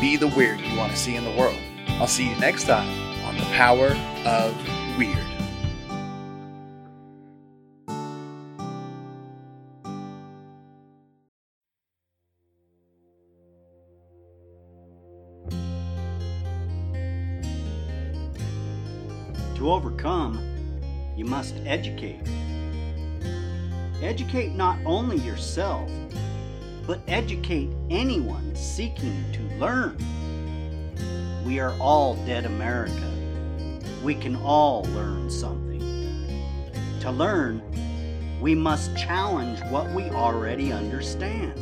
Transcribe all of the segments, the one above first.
be the weird you want to see in the world. I'll see you next time on The Power of Weird. To overcome, you must educate. Educate not only yourself, but educate anyone seeking to learn. We are all Dead America. We can all learn something. To learn, we must challenge what we already understand.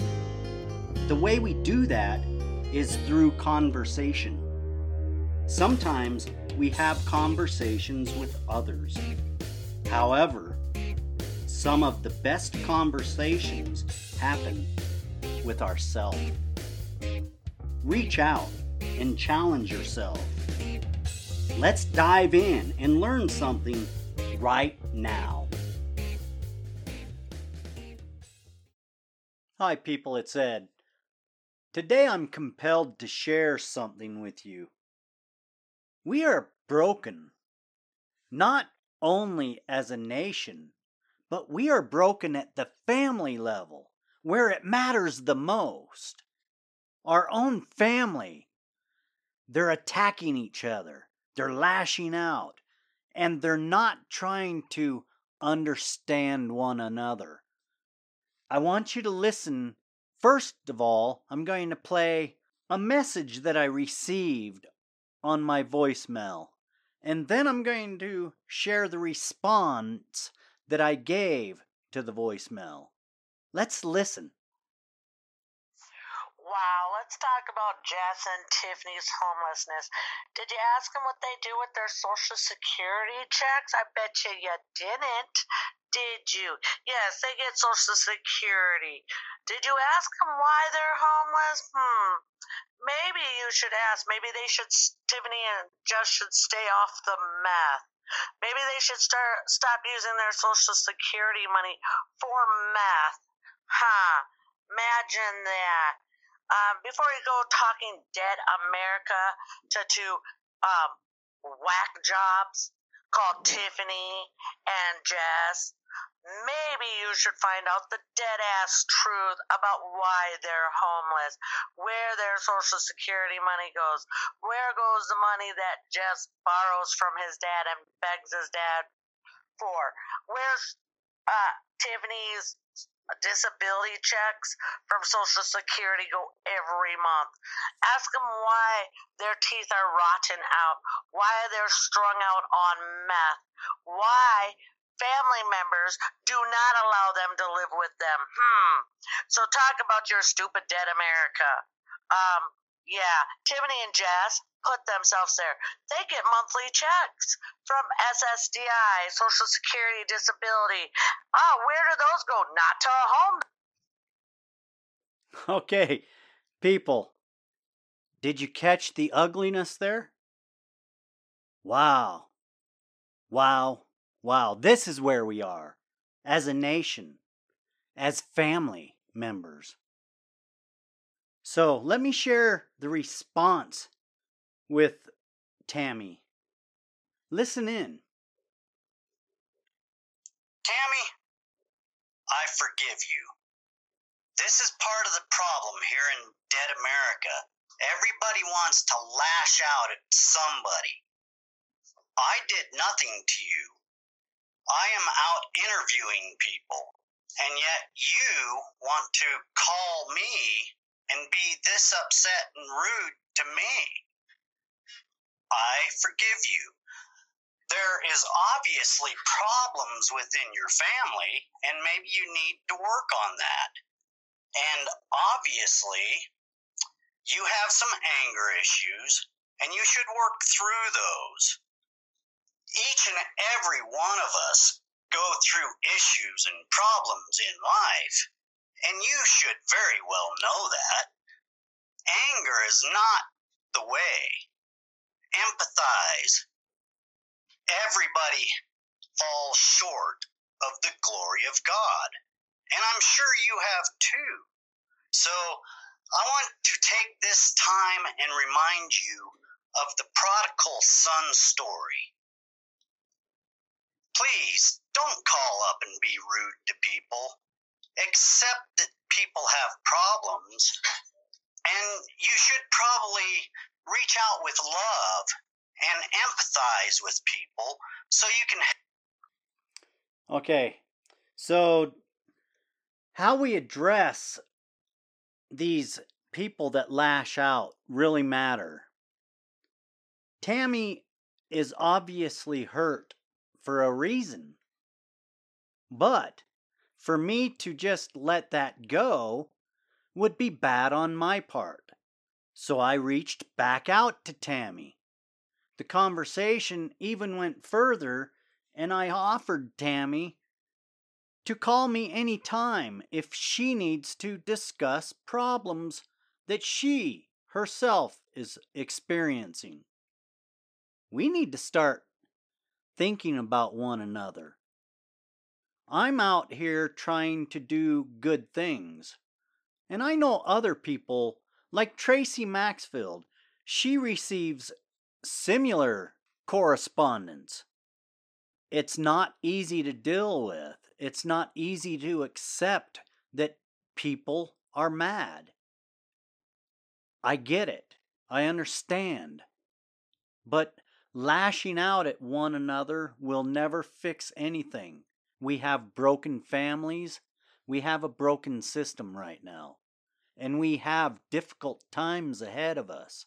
The way we do that is through conversation. Sometimes we have conversations with others. However, some of the best conversations happen with ourselves. Reach out and challenge yourself. Let's dive in and learn something right now. Hi people, it's Ed. Today I'm compelled to share something with you. We are broken, not only as a nation, but we are broken at the family level, where it matters the most. Our own family. They're attacking each other. They're lashing out. And they're not trying to understand one another. I want you to listen. First of all, I'm going to play a message that I received on my voicemail. And then I'm going to share the response that I gave to the voicemail. Let's listen. Wow, let's talk about Jess and Tiffany's homelessness. Did you ask them what they do with their Social Security checks? I bet you didn't, did you? Yes, they get Social Security. Did you ask them why they're homeless? Maybe you should ask. Maybe they should, Tiffany and Jess should stay off the meth. Maybe they should stop using their Social Security money for math. Imagine that. Before you go talking Dead America to whack jobs called Tiffany and Jess, maybe you should find out the dead-ass truth about why they're homeless, where their Social Security money goes, where goes the money that Jess borrows from his dad and begs his dad for, where's Tiffany's disability checks from Social Security go every month. Ask them why their teeth are rotten out, why they're strung out on meth, why family members do not allow them to live with them. So talk about your stupid Dead America. Tiffany and Jess put themselves there. They get monthly checks from SSDI, Social Security, Disability. Where do those go? Not to a home. Okay, people, did you catch the ugliness there? Wow, this is where we are, as a nation, as family members. So let me share the response with Tammy. Listen in. Tammy, I forgive you. This is part of the problem here in Dead America. Everybody wants to lash out at somebody. I did nothing to you. I am out interviewing people, and yet you want to call me and be this upset and rude to me. I forgive you. There is obviously problems within your family, and maybe you need to work on that. And obviously, you have some anger issues, And you should work through those. Each and every one of us go through issues and problems in life, and you should very well know that. Anger is not the way. Empathize. Everybody falls short of the glory of God, and I'm sure you have too. So I want to take this time and remind you of the prodigal son story. Please don't call up and be rude to people. Accept that people have problems, and you should probably reach out with love and empathize with people so you can Okay, so how we address these people that lash out really matter. Tammy is obviously hurt for a reason. But for me to just let that go would be bad on my part. So I reached back out to Tammy. The conversation even went further, and I offered Tammy to call me any time if she needs to discuss problems that she herself is experiencing. We need to start thinking about one another. I'm out here trying to do good things, and I know other people like Tracy Maxfield. She receives similar correspondence. It's not easy to deal with. It's not easy to accept that people are mad. I get it. I understand. But lashing out at one another will never fix anything. We have broken families. We have a broken system right now. And we have difficult times ahead of us.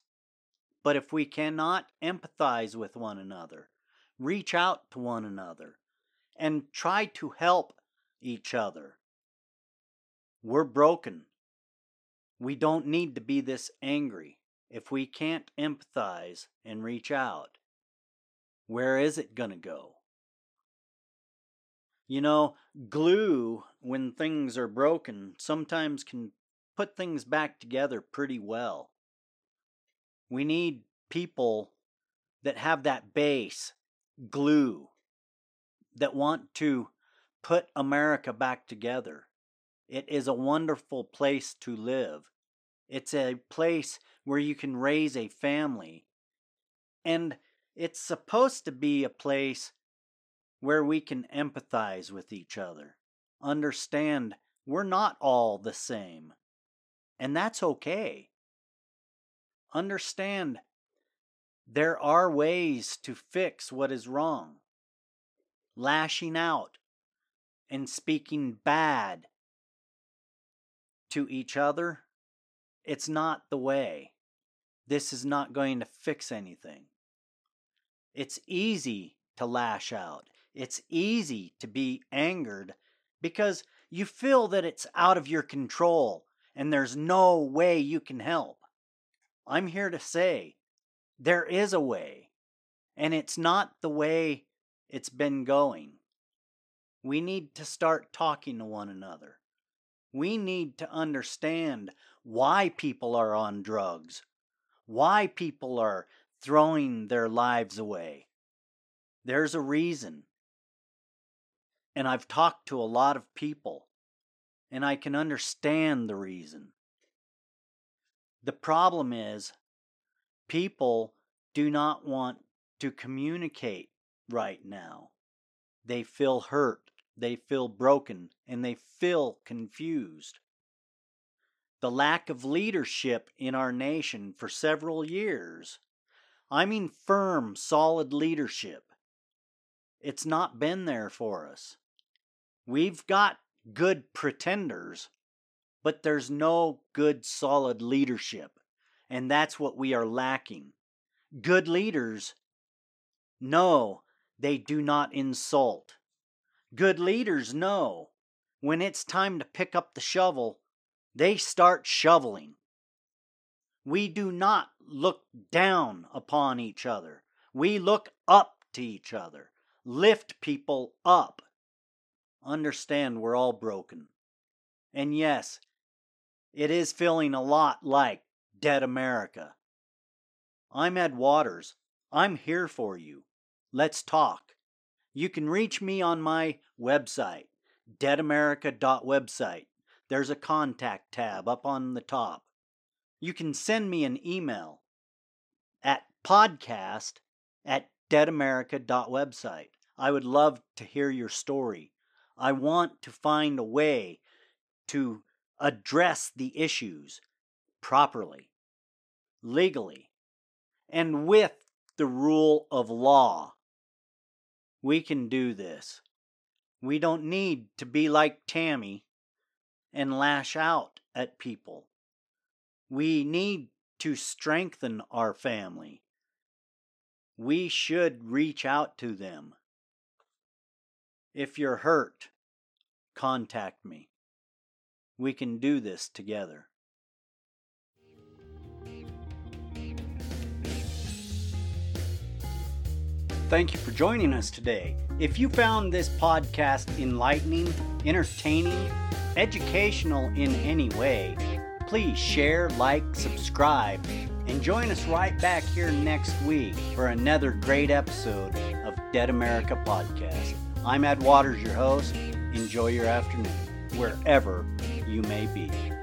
But if we cannot empathize with one another, reach out to one another, and try to help each other, we're broken. We don't need to be this angry if we can't empathize and reach out. Where is it going to go? You know, glue, when things are broken, sometimes can put things back together pretty well. We need people that have that base glue, that want to put America back together. It is a wonderful place to live. It's a place where you can raise a family. And it's supposed to be a place where we can empathize with each other. Understand we're not all the same. And that's okay. Understand there are ways to fix what is wrong. Lashing out and speaking bad to each other, it's not the way. This is not going to fix anything. It's easy to lash out. It's easy to be angered because you feel that it's out of your control and there's no way you can help. I'm here to say there is a way, and it's not the way it's been going. We need to start talking to one another. We need to understand why people are on drugs, why people are throwing their lives away. There's a reason. And I've talked to a lot of people, and I can understand the reason. The problem is, people do not want to communicate right now. They feel hurt, they feel broken, and they feel confused. The lack of leadership in our nation for several years, I mean firm, solid leadership, it's not been there for us. We've got good pretenders, but there's no good, solid leadership, and that's what we are lacking. Good leaders know they do not insult. Good leaders know when it's time to pick up the shovel, they start shoveling. We do not look down upon each other. We look up to each other. Lift people up. Understand we're all broken. And yes, it is feeling a lot like Dead America. I'm Ed Waters. I'm here for you. Let's talk. You can reach me on my website, deadamerica.website. There's a contact tab up on the top. You can send me an email at podcast@deadamerica.website. I would love to hear your story. I want to find a way to address the issues properly, legally, and with the rule of law. We can do this. We don't need to be like Tammy and lash out at people. We need to strengthen our family. We should reach out to them. If you're hurt, contact me. We can do this together. Thank you for joining us today. If you found this podcast enlightening, entertaining, educational in any way, please share, like, subscribe, and join us right back here next week for another great episode of Dead America Podcast. I'm Ed Waters, your host. Enjoy your afternoon, wherever you may be.